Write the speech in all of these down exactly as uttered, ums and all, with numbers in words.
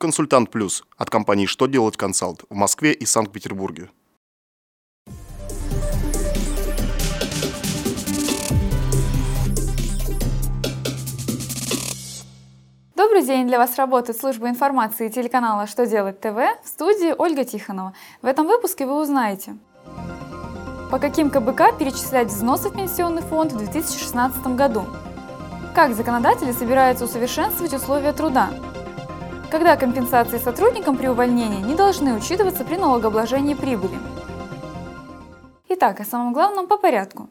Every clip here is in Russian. «Консультант Плюс» от компании «Что делать консалт» в Москве и Санкт-Петербурге. Добрый день! Для вас работает служба информации телеканала «Что делать ТВ», в студии Ольга Тихонова. В этом выпуске вы узнаете, по каким ка бэ ка перечислять взносы в Пенсионный фонд в две тысячи шестнадцатом году, как законодатели собираются усовершенствовать условия труда, когда компенсации сотрудникам при увольнении не должны учитываться при налогообложении прибыли. Итак, о самом главном по порядку.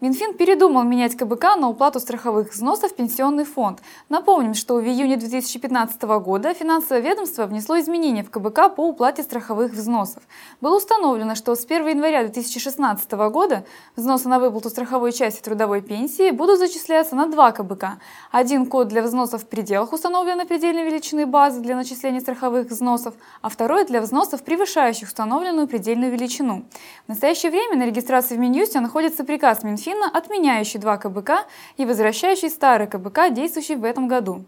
Минфин передумал менять ка бэ ка на уплату страховых взносов в Пенсионный фонд. Напомним, что в июне две тысячи пятнадцатого года финансовое ведомство внесло изменения в ка бэ ка по уплате страховых взносов. Было установлено, что с первого января две тысячи шестнадцатого года взносы на выплату страховой части трудовой пенсии будут зачисляться на два ка бэ ка. Один код для взносов в пределах установленной предельной величины базы для начисления страховых взносов, а второй для взносов, превышающих установленную предельную величину. В настоящее время на регистрации в Минюсте находится приказ Минфина, отменяющий два ка бэ ка и возвращающий старый ка бэ ка, действующий в этом году.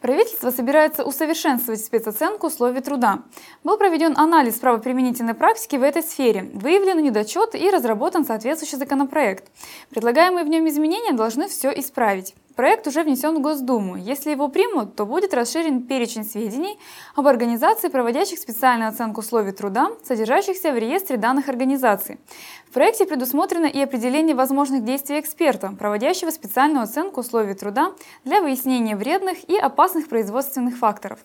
Правительство собирается усовершенствовать спецоценку условий труда. Был проведен анализ правоприменительной практики в этой сфере, выявлены недочеты и разработан соответствующий законопроект. Предлагаемые в нем изменения должны все исправить. Проект уже внесен в Госдуму. Если его примут, то будет расширен перечень сведений об организации, проводящих специальную оценку условий труда, содержащихся в реестре данных организаций. В проекте предусмотрено и определение возможных действий эксперта, проводящего специальную оценку условий труда для выяснения вредных и опасных производственных факторов.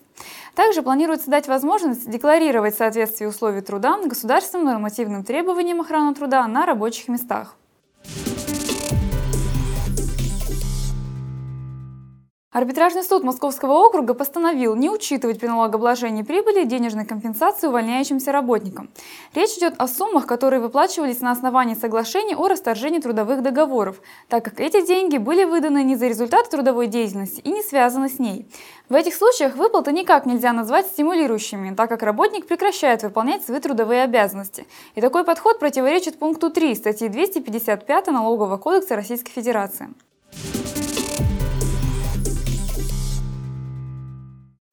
Также планируется дать возможность декларировать соответствие условий труда государственным нормативным требованиям охраны труда на рабочих местах. Арбитражный суд Московского округа постановил не учитывать при налогообложении прибыли денежной компенсации увольняющимся работникам. Речь идет о суммах, которые выплачивались на основании соглашений о расторжении трудовых договоров, так как эти деньги были выданы не за результаты трудовой деятельности и не связаны с ней. В этих случаях выплаты никак нельзя назвать стимулирующими, так как работник прекращает выполнять свои трудовые обязанности. И такой подход противоречит пункту три статьи двести пятьдесят пять Налогового кодекса Российской Федерации.